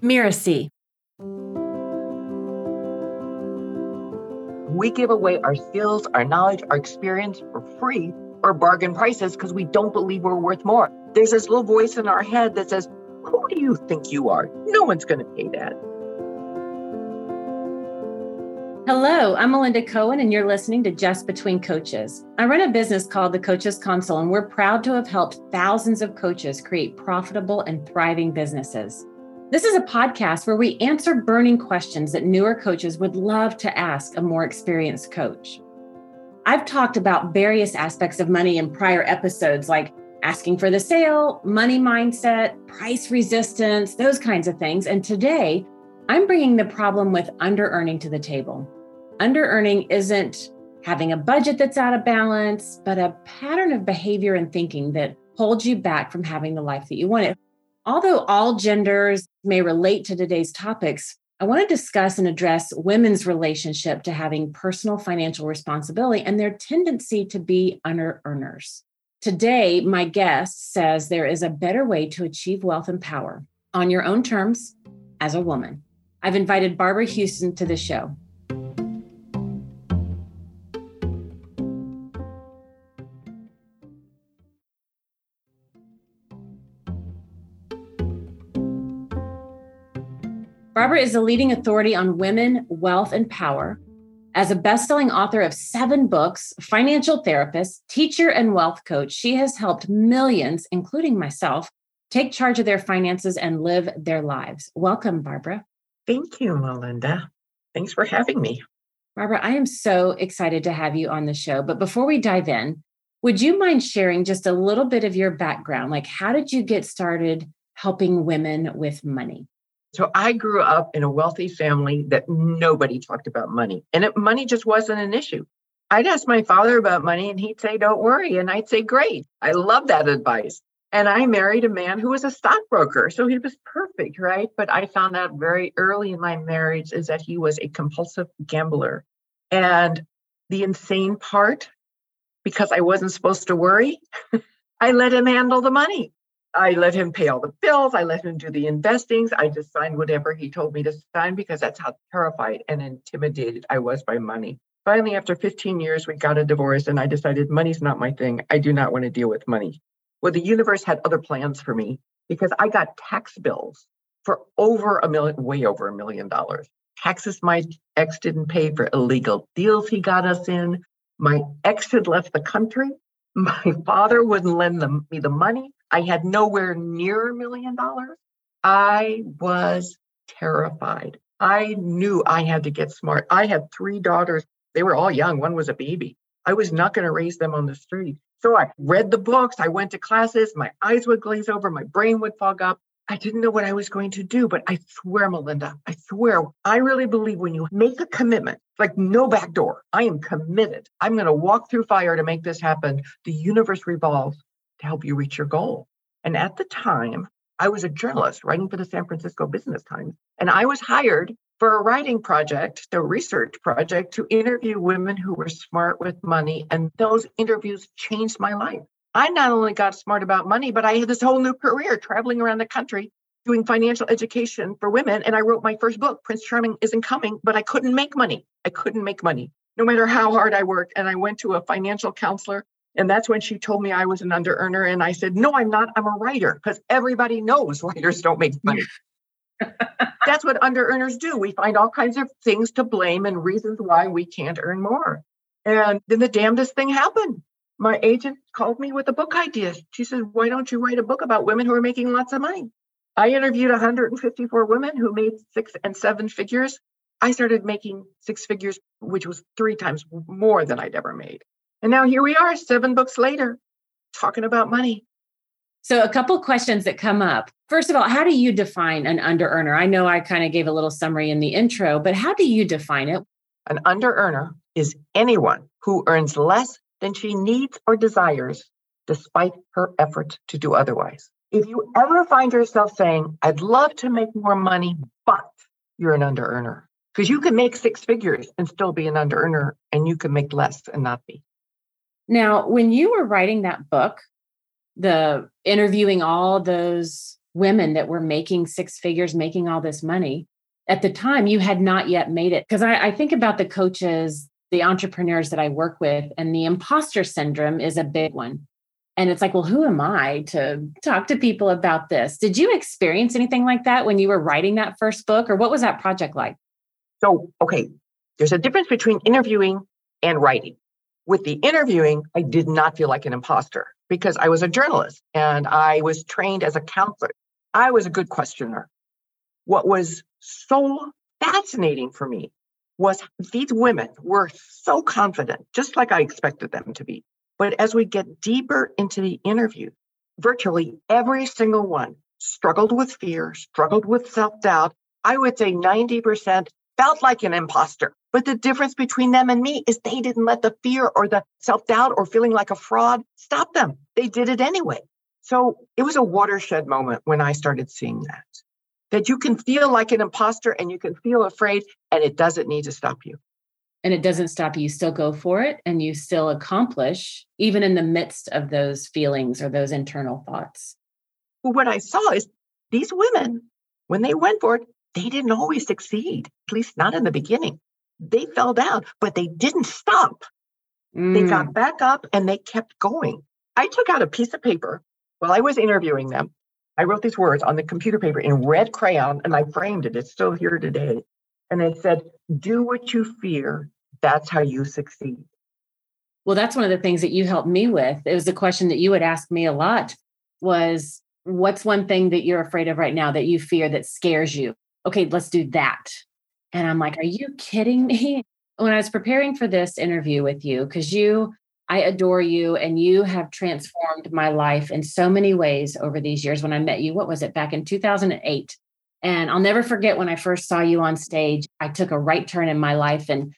Mercy. We give away our skills, our knowledge, our experience for free or bargain prices because we don't believe we're worth more. There's this little voice in our head that says, who do you think you are? No one's going to pay that. Hello, I'm Melinda Cohen, and you're listening to Just Between Coaches. I run a business called the Coaches Console, and we're proud to have helped thousands of coaches create profitable and thriving businesses. This is a podcast where we answer burning questions that newer coaches would love to ask a more experienced coach. I've talked about various aspects of money in prior episodes, like asking for the sale, money mindset, price resistance, those kinds of things. And today, I'm bringing the problem with under-earning to the table. Under-earning isn't having a budget that's out of balance, but a pattern of behavior and thinking that holds you back from having the life that you wanted. Although all genders may relate to today's topics, I want to discuss and address women's relationship to having personal financial responsibility and their tendency to be under-earners. Today, my guest says there is a better way to achieve wealth and power on your own terms as a woman. I've invited Barbara Houston to the show. Barbara is a leading authority on women, wealth, and power. As a best-selling author of 7 books, financial therapist, teacher, and wealth coach, she has helped millions, including myself, take charge of their finances and live their lives. Welcome, Barbara. Thank you, Melinda. Thanks for having me. Barbara, I am so excited to have you on the show. But before we dive in, would you mind sharing just a little bit of your background? Like, how did you get started helping women with money? So I grew up in a wealthy family that nobody talked about money. And money just wasn't an issue. I'd ask my father about money and he'd say, don't worry. And I'd say, great. I love that advice. And I married a man who was a stockbroker. So he was perfect, right? But I found out very early in my marriage is that he was a compulsive gambler. And the insane part, because I wasn't supposed to worry, I let him handle the money. I let him pay all the bills. I let him do the investings. I just signed whatever he told me to sign because that's how terrified and intimidated I was by money. Finally, after 15 years, we got a divorce and I decided money's not my thing. I do not want to deal with money. Well, the universe had other plans for me because I got tax bills for way over $1 million. Taxes my ex didn't pay for illegal deals he got us in. My ex had left the country. My father wouldn't lend me the money. I had nowhere near $1 million. I was terrified. I knew I had to get smart. I had 3 daughters. They were all young. One was a baby. I was not going to raise them on the street. So I read the books, I went to classes, my eyes would glaze over, my brain would fog up. I didn't know what I was going to do, but I swear, Melinda, I swear, I really believe when you make a commitment, like no back door, I am committed. I'm going to walk through fire to make this happen. The universe revolves to help you reach your goal. And at the time, I was a journalist writing for the San Francisco Business Times, and I was hired for a writing project, a research project, to interview women who were smart with money. And those interviews changed my life. I not only got smart about money, but I had this whole new career traveling around the country doing financial education for women. And I wrote my first book, Prince Charming Isn't Coming, but I couldn't make money. No matter how hard I worked. And I went to a financial counselor. And that's when she told me I was an under-earner. And I said, no, I'm not. I'm a writer, because everybody knows writers don't make money. That's what under-earners do. We find all kinds of things to blame and reasons why we can't earn more. And then the damnedest thing happened. My agent called me with a book idea. She said, why don't you write a book about women who are making lots of money? I interviewed 154 women who made 6 and 7 figures. I started making 6 figures, which was 3 times more than I'd ever made. And now here we are, 7 books later, talking about money. So a couple of questions that come up. First of all, how do you define an under-earner? I know I kind of gave a little summary in the intro, but how do you define it? An under-earner is anyone who earns less than she needs or desires, despite her effort to do otherwise. If you ever find yourself saying, I'd love to make more money, but you're an under-earner, because you can make 6 figures and still be an under-earner, and you can make less and not be. Now, when you were writing that book, interviewing all those women that were making six figures, making all this money. At the time, you had not yet made it. Because I think about the coaches, the entrepreneurs that I work with, and the imposter syndrome is a big one. And it's like, well, who am I to talk to people about this? Did you experience anything like that when you were writing that first book? Or what was that project like? So, okay, there's a difference between interviewing and writing. With the interviewing, I did not feel like an imposter because I was a journalist and I was trained as a counselor. I was a good questioner. What was so fascinating for me was these women were so confident, just like I expected them to be. But as we get deeper into the interview, virtually every single one struggled with fear, struggled with self-doubt. I would say 90% felt like an imposter. But the difference between them and me is they didn't let the fear or the self-doubt or feeling like a fraud stop them. They did it anyway. So it was a watershed moment when I started seeing that you can feel like an imposter and you can feel afraid and it doesn't need to stop you. And it doesn't stop you. You still go for it and you still accomplish, even in the midst of those feelings or those internal thoughts. Well, what I saw is these women, when they went for it, they didn't always succeed, at least not in the beginning. They fell down, but they didn't stop. They got back up and they kept going. I took out a piece of paper while I was interviewing them. I wrote these words on the computer paper in red crayon and I framed it. It's still here today. And it said, do what you fear. That's how you succeed. Well, that's one of the things that you helped me with. It was the question that you would ask me a lot was, what's one thing that you're afraid of right now that you fear that scares you? Okay, let's do that. And I'm like, are you kidding me? When I was preparing for this interview with you, because I adore you and you have transformed my life in so many ways over these years. When I met you, what was it, back in 2008? And I'll never forget when I first saw you on stage, I took a right turn in my life. And,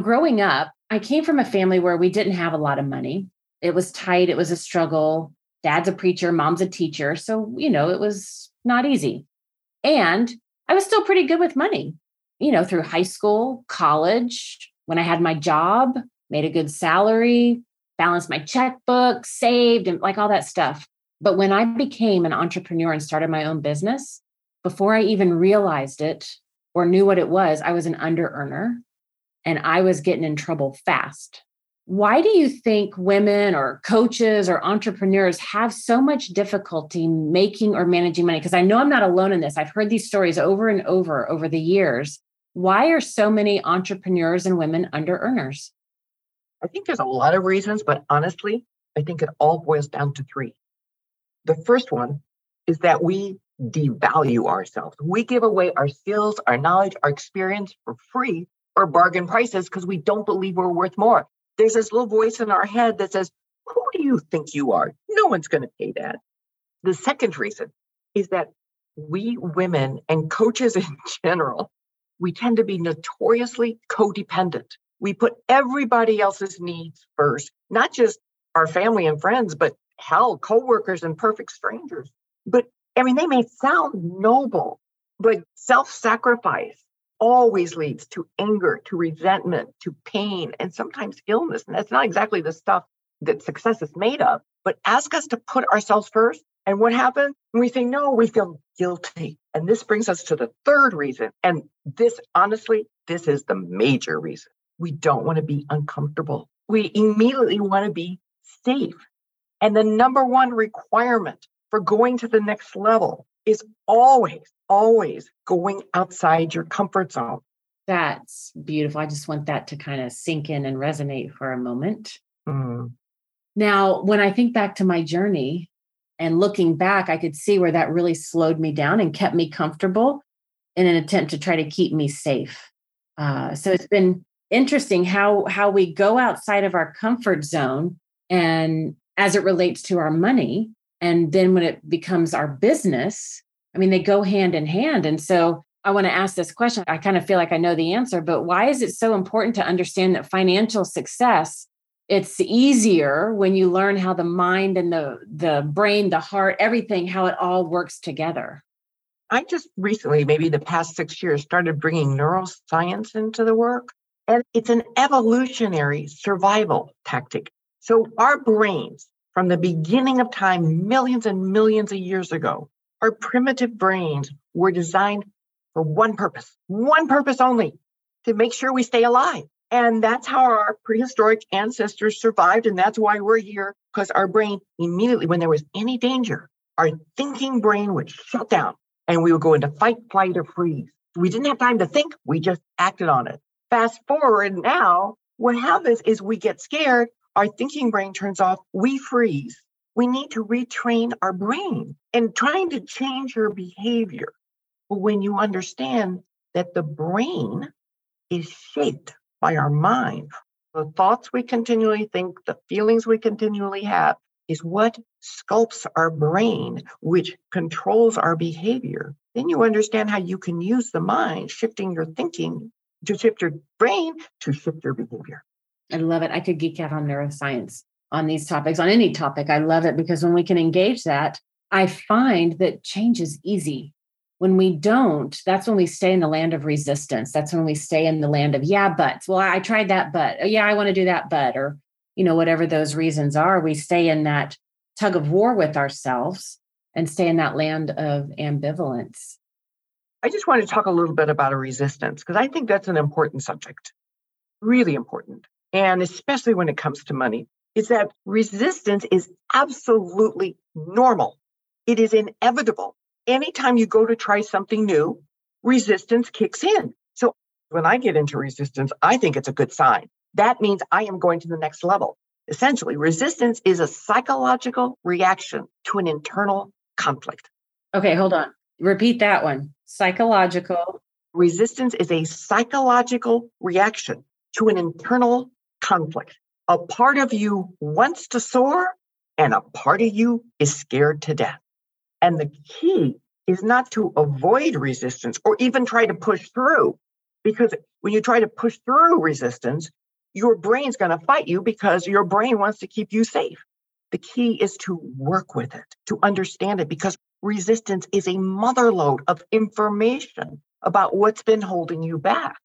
growing up, I came from a family where we didn't have a lot of money. It was tight. It was a struggle. Dad's a preacher. Mom's a teacher. So, it was not easy. And I was still pretty good with money, through high school, college, when I had my job, made a good salary, balanced my checkbook, saved, and all that stuff. But when I became an entrepreneur and started my own business, before I even realized it or knew what it was, I was an under-earner and I was getting in trouble fast. Why do you think women or coaches or entrepreneurs have so much difficulty making or managing money? Because I know I'm not alone in this. I've heard these stories over and over the years. Why are so many entrepreneurs and women under-earners? I think there's a lot of reasons, but honestly, I think it all boils down to three. The first one is that we devalue ourselves. We give away our skills, our knowledge, our experience for free or bargain prices because we don't believe we're worth more. There's this little voice in our head that says, who do you think you are? No one's going to pay that. The second reason is that we women and coaches in general, we tend to be notoriously codependent. We put everybody else's needs first, not just our family and friends, but hell, coworkers and perfect strangers. But they may sound noble, but self-sacrifice always leads to anger, to resentment, to pain, and sometimes illness. And that's not exactly the stuff that success is made of, but ask us to put ourselves first. And what happens? We say, no, we feel guilty. And this brings us to the third reason. And this, honestly, this is the major reason. We don't want to be uncomfortable. We immediately want to be safe. And the number one requirement for going to the next level is always, always going outside your comfort zone. That's beautiful. I just want that to kind of sink in and resonate for a moment. Now, when I think back to my journey and looking back, I could see where that really slowed me down and kept me comfortable in an attempt to try to keep me safe. So it's been interesting how we go outside of our comfort zone and as it relates to our money. And then when it becomes our business, they go hand in hand. And so I want to ask this question. I kind of feel like I know the answer, but why is it so important to understand that financial success, it's easier when you learn how the mind and the brain, the heart, everything, how it all works together? I just recently, maybe the past 6 years, started bringing neuroscience into the work. And it's an evolutionary survival tactic. So our brains, from the beginning of time, millions and millions of years ago, Our primitive brains were designed for one purpose only, to make sure we stay alive. And that's how our prehistoric ancestors survived. And that's why we're here, because our brain immediately, when there was any danger, our thinking brain would shut down and we would go into fight, flight, or freeze. We didn't have time to think. We just acted on it. Fast forward now, what happens is we get scared. Our thinking brain turns off. We freeze. We need to retrain our brain and trying to change your behavior. But when you understand that the brain is shaped by our mind, the thoughts we continually think, the feelings we continually have is what sculpts our brain, which controls our behavior. Then you understand how you can use the mind, shifting your thinking to shift your brain, to shift your behavior. I love it. I could geek out on neuroscience on these topics, on any topic. I love it because when we can engage that, I find that change is easy. When we don't, that's when we stay in the land of resistance. That's when we stay in the land of, yeah, buts. Well, I tried that, but yeah, I want to do that, but, or, you know, whatever those reasons are, we stay in that tug of war with ourselves and stay in that land of ambivalence. I just want to talk a little bit about a resistance, because I think that's an important subject, really important. And especially when it comes to money, is that resistance is absolutely normal. It is inevitable. Anytime you go to try something new, resistance kicks in. So when I get into resistance, I think it's a good sign. That means I am going to the next level. Essentially, resistance is a psychological reaction to an internal conflict. Okay, hold on. Repeat that one. Psychological. Resistance is a psychological reaction to an internal conflict. A part of you wants to soar, and a part of you is scared to death. And the key is not to avoid resistance or even try to push through, because when you try to push through resistance, your brain's going to fight you because your brain wants to keep you safe. The key is to work with it, to understand it, because resistance is a motherlode of information about what's been holding you back.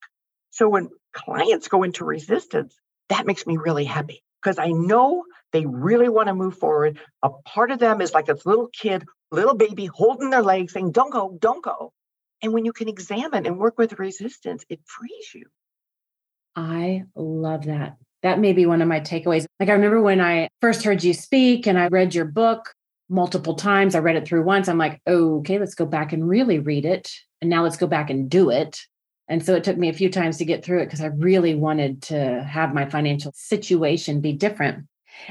So when clients go into resistance, that makes me really happy because I know they really want to move forward. A part of them is like this little kid, little baby holding their legs saying, don't go, don't go. And when you can examine and work with resistance, it frees you. I love that. That may be one of my takeaways. Like I remember when I first heard you speak and I read your book multiple times. I read it through once. I'm like, okay, let's go back and really read it. And now let's go back and do it. And so it took me a few times to get through it because I really wanted to have my financial situation be different.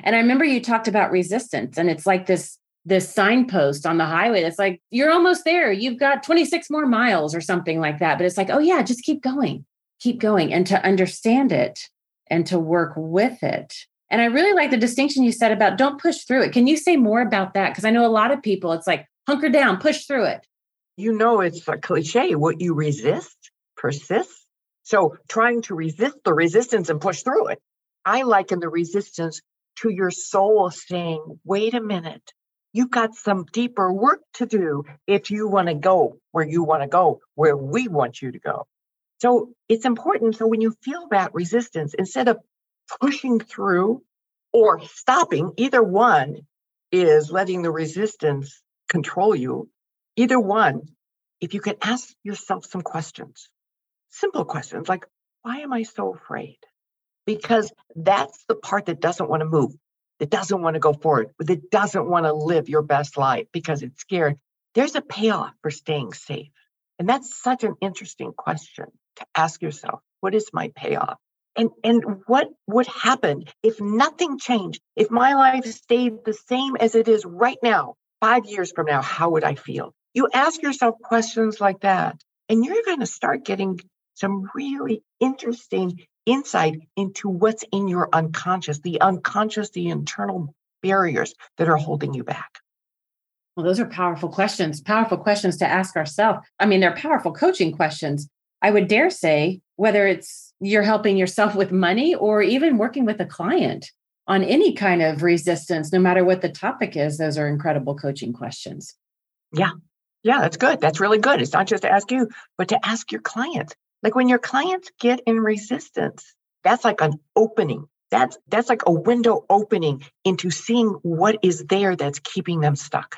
And I remember you talked about resistance, and it's like this signpost on the highway that's like, you're almost there. You've got 26 more miles or something like that. But it's like, oh yeah, just keep going. Keep going, and to understand it and to work with it. And I really like the distinction you said about don't push through it. Can you say more about that? Because I know a lot of people, it's like hunker down, push through it. You know, it's a cliche. What you resist persists. So trying to resist the resistance and push through it. I liken the resistance to your soul saying, wait a minute, you've got some deeper work to do if you want to go where you want to go, where we want you to go. So it's important. So when you feel that resistance, instead of pushing through or stopping, either one is letting the resistance control you. Either one, if you can ask yourself some questions, simple questions like, why am I so afraid? Because that's the part that doesn't want to move, that doesn't want to go forward, that doesn't want to live your best life because it's scared. There's a payoff for staying safe. And that's such an interesting question to ask yourself. What is my payoff? And what would happen if nothing changed? If my life stayed the same as it is right now, 5 years from now, how would I feel? You ask yourself questions like that, and you're going to start getting some really interesting insight into what's in your unconscious, the internal barriers that are holding you back. Well, those are powerful questions to ask ourselves. I mean, they're powerful coaching questions. I would dare say, whether it's you're helping yourself with money or even working with a client on any kind of resistance, no matter what the topic is, those are incredible coaching questions. Yeah. Yeah, that's good. That's really good. It's not just to ask you, but to ask your clients. Like when your clients get in resistance, that's like an opening. That's like a window opening into seeing what is there that's keeping them stuck.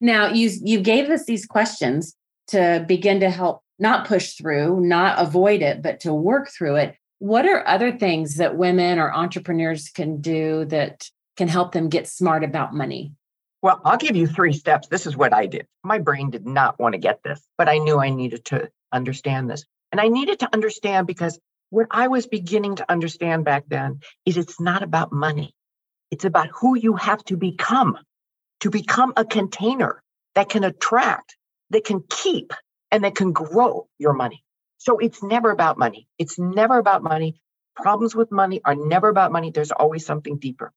Now, you gave us these questions to begin to help not push through, not avoid it, but to work through it. What are other things that women or entrepreneurs can do that can help them get smart about money? Well, I'll give you 3 steps. This is what I did. My brain did not want to get this, but I knew I needed to understand this. And I needed to understand because what I was beginning to understand back then is it's not about money. It's about who you have to become a container that can attract, that can keep, and that can grow your money. So it's never about money. It's never about money. Problems with money are never about money. There's always something deeper.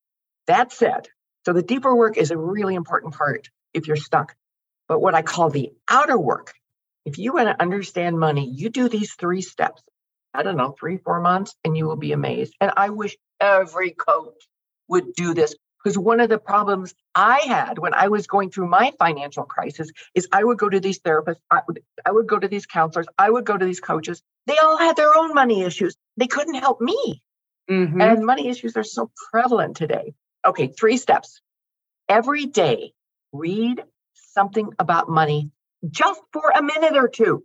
That said, so the deeper work is a really important part if you're stuck. But what I call the outer work, if you want to understand money, you do these 3 steps, 3-4 months, and you will be amazed. And I wish every coach would do this, because one of the problems I had when I was going through my financial crisis is I would go to these therapists, I would go to these counselors, I would go to these coaches. They all had their own money issues. They couldn't help me. Mm-hmm. And money issues are so prevalent today. Okay, 3 steps. Every day, read something about money just for a minute or 2.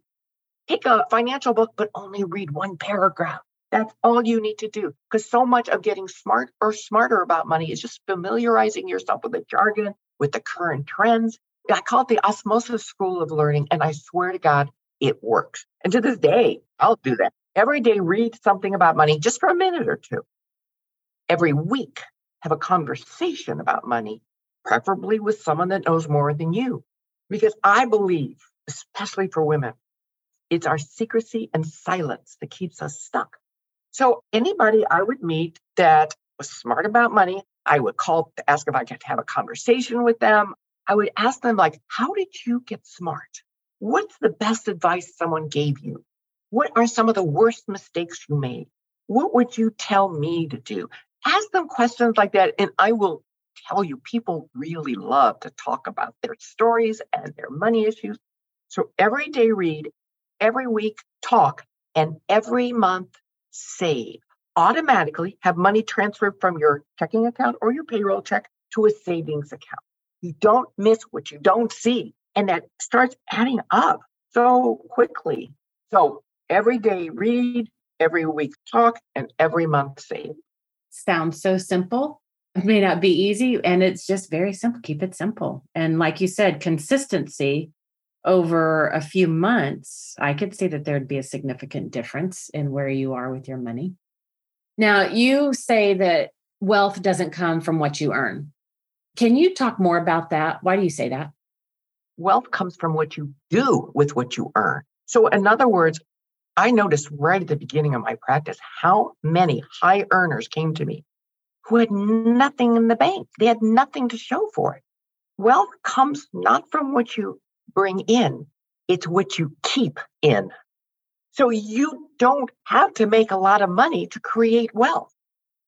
Pick a financial book, but only read 1 paragraph. That's all you need to do, because so much of getting smart or smarter about money is just familiarizing yourself with the jargon, with the current trends. I call it the osmosis school of learning, and I swear to God, it works. And to this day, I'll do that. Every day, read something about money just for a minute or 2. Every week, have a conversation about money, preferably with someone that knows more than you. Because I believe, especially for women, it's our secrecy and silence that keeps us stuck. So anybody I would meet that was smart about money, I would call to ask if I could have a conversation with them. I would ask them, like, how did you get smart? What's the best advice someone gave you? What are some of the worst mistakes you made? What would you tell me to do? Ask them questions like that, and I will tell you, people really love to talk about their stories and their money issues. So every day read, every week talk, and every month save. Automatically have money transferred from your checking account or your payroll check to a savings account. You don't miss what you don't see, and that starts adding up so quickly. So every day read, every week talk, and every month save. Sounds so simple. It may not be easy, and it's just very simple. Keep it simple. And like you said, consistency over a few months, I could see that there'd be a significant difference in where you are with your money. Now, you say that wealth doesn't come from what you earn. Can you talk more about that? Why do you say that? Wealth comes from what you do with what you earn. So in other words, I noticed right at the beginning of my practice how many high earners came to me who had nothing in the bank. They had nothing to show for it. Wealth comes not from what you bring in, it's what you keep in. So you don't have to make a lot of money to create wealth.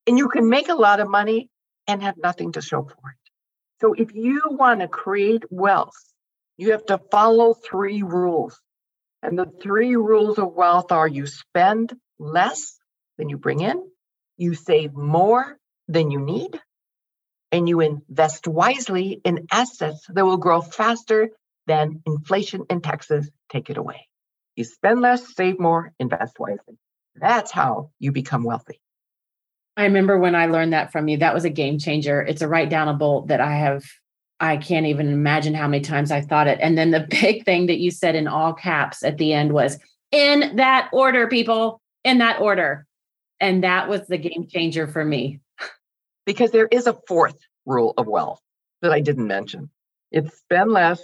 And you can make a lot of money and have nothing to show for it. So if you want to create wealth, you have to follow 3 rules. And the 3 rules of wealth are you spend less than you bring in, you save more than you need, and you invest wisely in assets that will grow faster than inflation and taxes take it away. You spend less, save more, invest wisely. That's how you become wealthy. I remember when I learned that from you, that was a game changer. It's a write-downable that I can't even imagine how many times I thought it. And then the big thing that you said in all caps at the end was, in that order, people, in that order. And that was the game changer for me. Because there is a 4th rule of wealth that I didn't mention. It's spend less,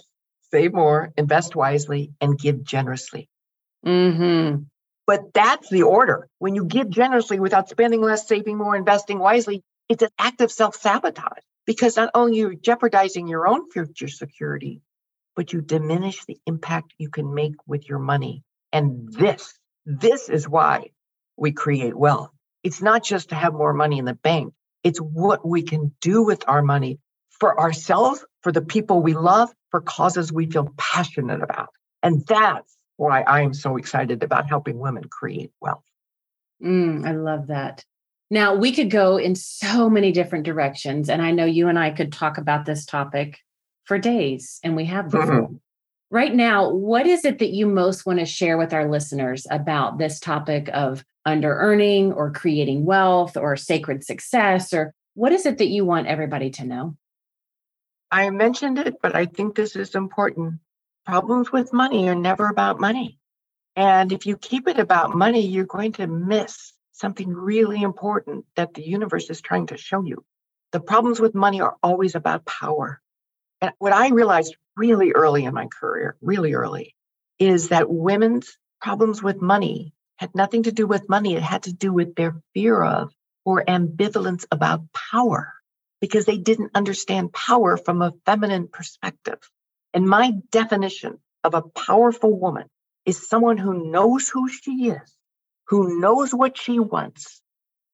save more, invest wisely, and give generously. Mm-hmm. But that's the order. When you give generously without spending less, saving more, investing wisely, it's an act of self-sabotage. Because not only are you jeopardizing your own future security, but you diminish the impact you can make with your money. And this is why we create wealth. It's not just to have more money in the bank. It's what we can do with our money for ourselves, for the people we love, for causes we feel passionate about. And that's why I'm so excited about helping women create wealth. I love that. Now, we could go in so many different directions, and I know you and I could talk about this topic for days, and we have before. Mm-hmm. Right now, what is it that you most want to share with our listeners about this topic of under-earning or creating wealth or sacred success? Or what is it that you want everybody to know? I mentioned it, but I think this is important. Problems with money are never about money. And if you keep it about money, you're going to miss something really important that the universe is trying to show you. The problems with money are always about power. And what I realized really early in my career, is that women's problems with money had nothing to do with money. It had to do with their fear of or ambivalence about power, because they didn't understand power from a feminine perspective. And my definition of a powerful woman is someone who knows who she is, who knows what she wants,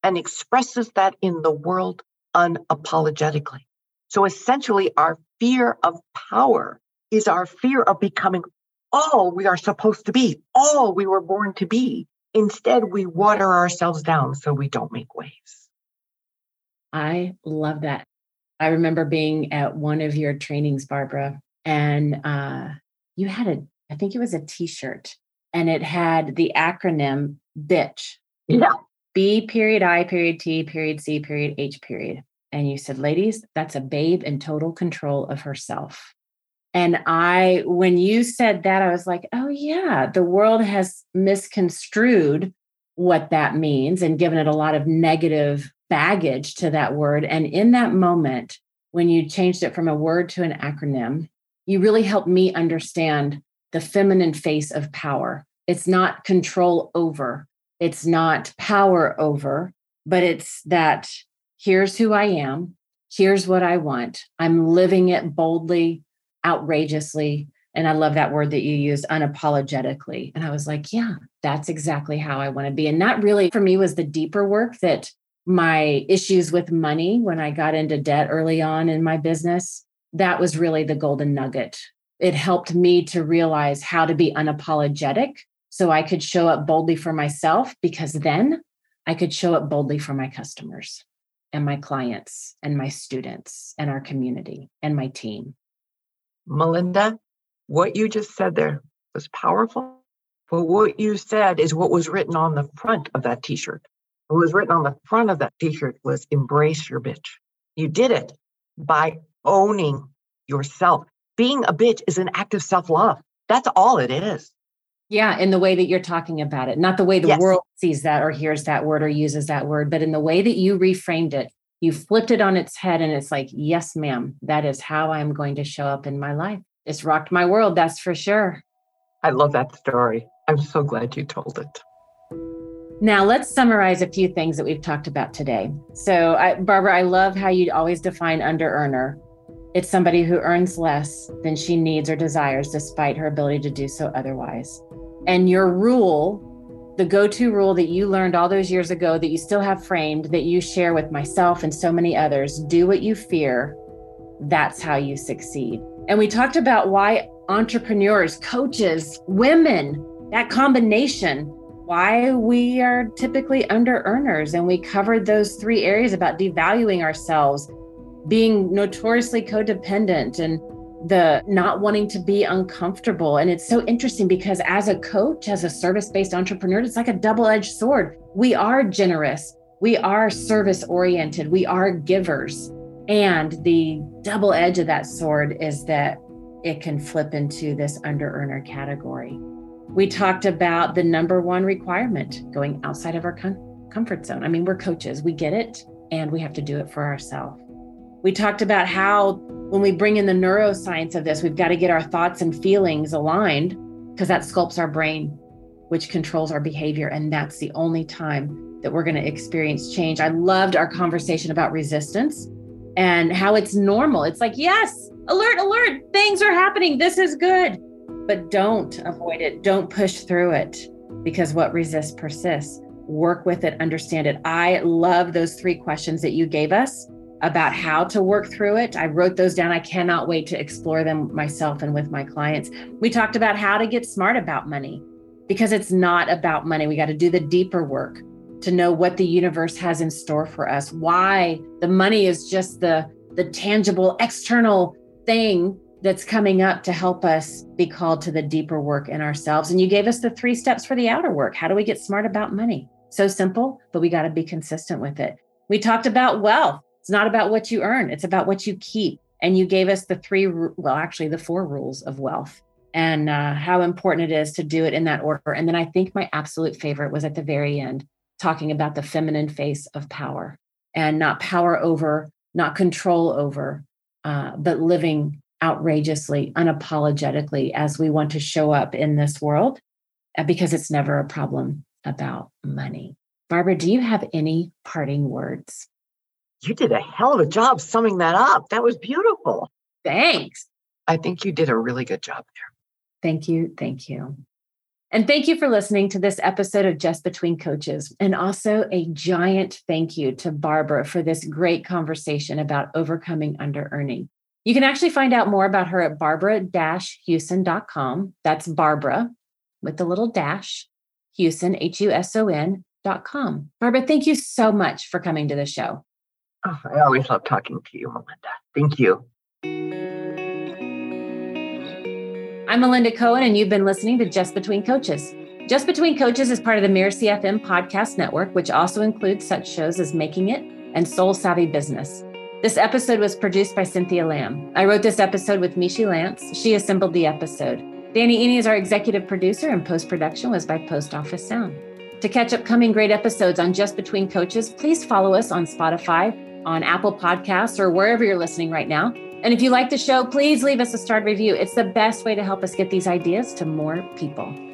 and expresses that in the world unapologetically. So essentially, our fear of power is our fear of becoming all we are supposed to be, all we were born to be. Instead, we water ourselves down so we don't make waves. I love that. I remember being at one of your trainings, Barbara, and you had I think it was a T-shirt, and it had the acronym BITCH. Yeah. B.I.T.C.H. And you said, ladies, that's a babe in total control of herself. And when you said that, I was like, oh yeah, the world has misconstrued what that means and given it a lot of negative baggage to that word. And in that moment, when you changed it from a word to an acronym, you really helped me understand the feminine face of power. It's not control over, it's not power over, but it's that here's who I am, here's what I want. I'm living it boldly, outrageously. And I love that word that you used, unapologetically. And I was like, yeah, that's exactly how I want to be. And that really, for me, was the deeper work that my issues with money, when I got into debt early on in my business, that was really the golden nugget. It helped me to realize how to be unapologetic so I could show up boldly for myself, because then I could show up boldly for my customers and my clients and my students and our community and my team. Melinda, what you just said there was powerful. But what you said is what was written on the front of that T-shirt. What was written on the front of that T-shirt was embrace your bitch. You did it by owning yourself. Being a bitch is an act of self-love. That's all it is. Yeah, in the way that you're talking about it, not the way the world sees that or hears that word or uses that word, but in the way that you reframed it, you flipped it on its head, and it's like, yes, ma'am, that is how I'm going to show up in my life. It's rocked my world, that's for sure. I love that story. I'm so glad you told it. Now let's summarize a few things that we've talked about today. So Barbara, I love how you always define under-earner. It's somebody who earns less than she needs or desires despite her ability to do so otherwise. And your rule, the go-to rule that you learned all those years ago that you still have framed, that you share with myself and so many others, do what you fear, that's how you succeed. And we talked about why entrepreneurs, coaches, women, that combination, why we are typically under-earners. And we covered those three areas about devaluing ourselves, being notoriously codependent, and the not wanting to be uncomfortable. And it's so interesting because as a coach, as a service-based entrepreneur, it's like a double-edged sword. We are generous. We are service-oriented. We are givers. And the double edge of that sword is that it can flip into this under-earner category. We talked about the number one requirement, going outside of our comfort zone. I mean, we're coaches. We get it, and we have to do it for ourselves. We talked about how when we bring in the neuroscience of this, we've got to get our thoughts and feelings aligned, because that sculpts our brain, which controls our behavior. And that's the only time that we're going to experience change. I loved our conversation about resistance and how it's normal. It's like, yes, alert, alert, things are happening. This is good. But don't avoid it. Don't push through it, because what resists persists. Work with it, understand it. I love those three questions that you gave us about how to work through it. I wrote those down. I cannot wait to explore them myself and with my clients. We talked about how to get smart about money, because it's not about money. We got to do the deeper work to know what the universe has in store for us, why the money is just the tangible external thing that's coming up to help us be called to the deeper work in ourselves. And you gave us the 3 steps for the outer work. How do we get smart about money? So simple, but we got to be consistent with it. We talked about wealth. It's not about what you earn. It's about what you keep. And you gave us the 4 rules of wealth and how important it is to do it in that order. And then I think my absolute favorite was at the very end, talking about the feminine face of power and not power over, not control over, but living outrageously, unapologetically as we want to show up in this world because it's never a problem about money. Barbara, do you have any parting words? You did a hell of a job summing that up. That was beautiful. Thanks. I think you did a really good job there. Thank you. Thank you. And thank you for listening to this episode of Just Between Coaches. And also a giant thank you to Barbara for this great conversation about overcoming under-earning. You can actually find out more about her at barbara-houston.com. That's Barbara with the little dash, Houston, Huson.com. Barbara, thank you so much for coming to the show. Oh, I always love talking to you, Melinda. Thank you. I'm Melinda Cohen, and you've been listening to Just Between Coaches. Just Between Coaches is part of the Mercy FM podcast network, which also includes such shows as Making It and Soul Savvy Business. This episode was produced by Cynthia Lamb. I wrote this episode with Mishi Lance. She assembled the episode. Danny Eney is our executive producer, and post-production was by Post Office Sound. To catch upcoming great episodes on Just Between Coaches, please follow us on Spotify, on Apple Podcasts, or wherever you're listening right now. And if you like the show, please leave us a starred review. It's the best way to help us get these ideas to more people.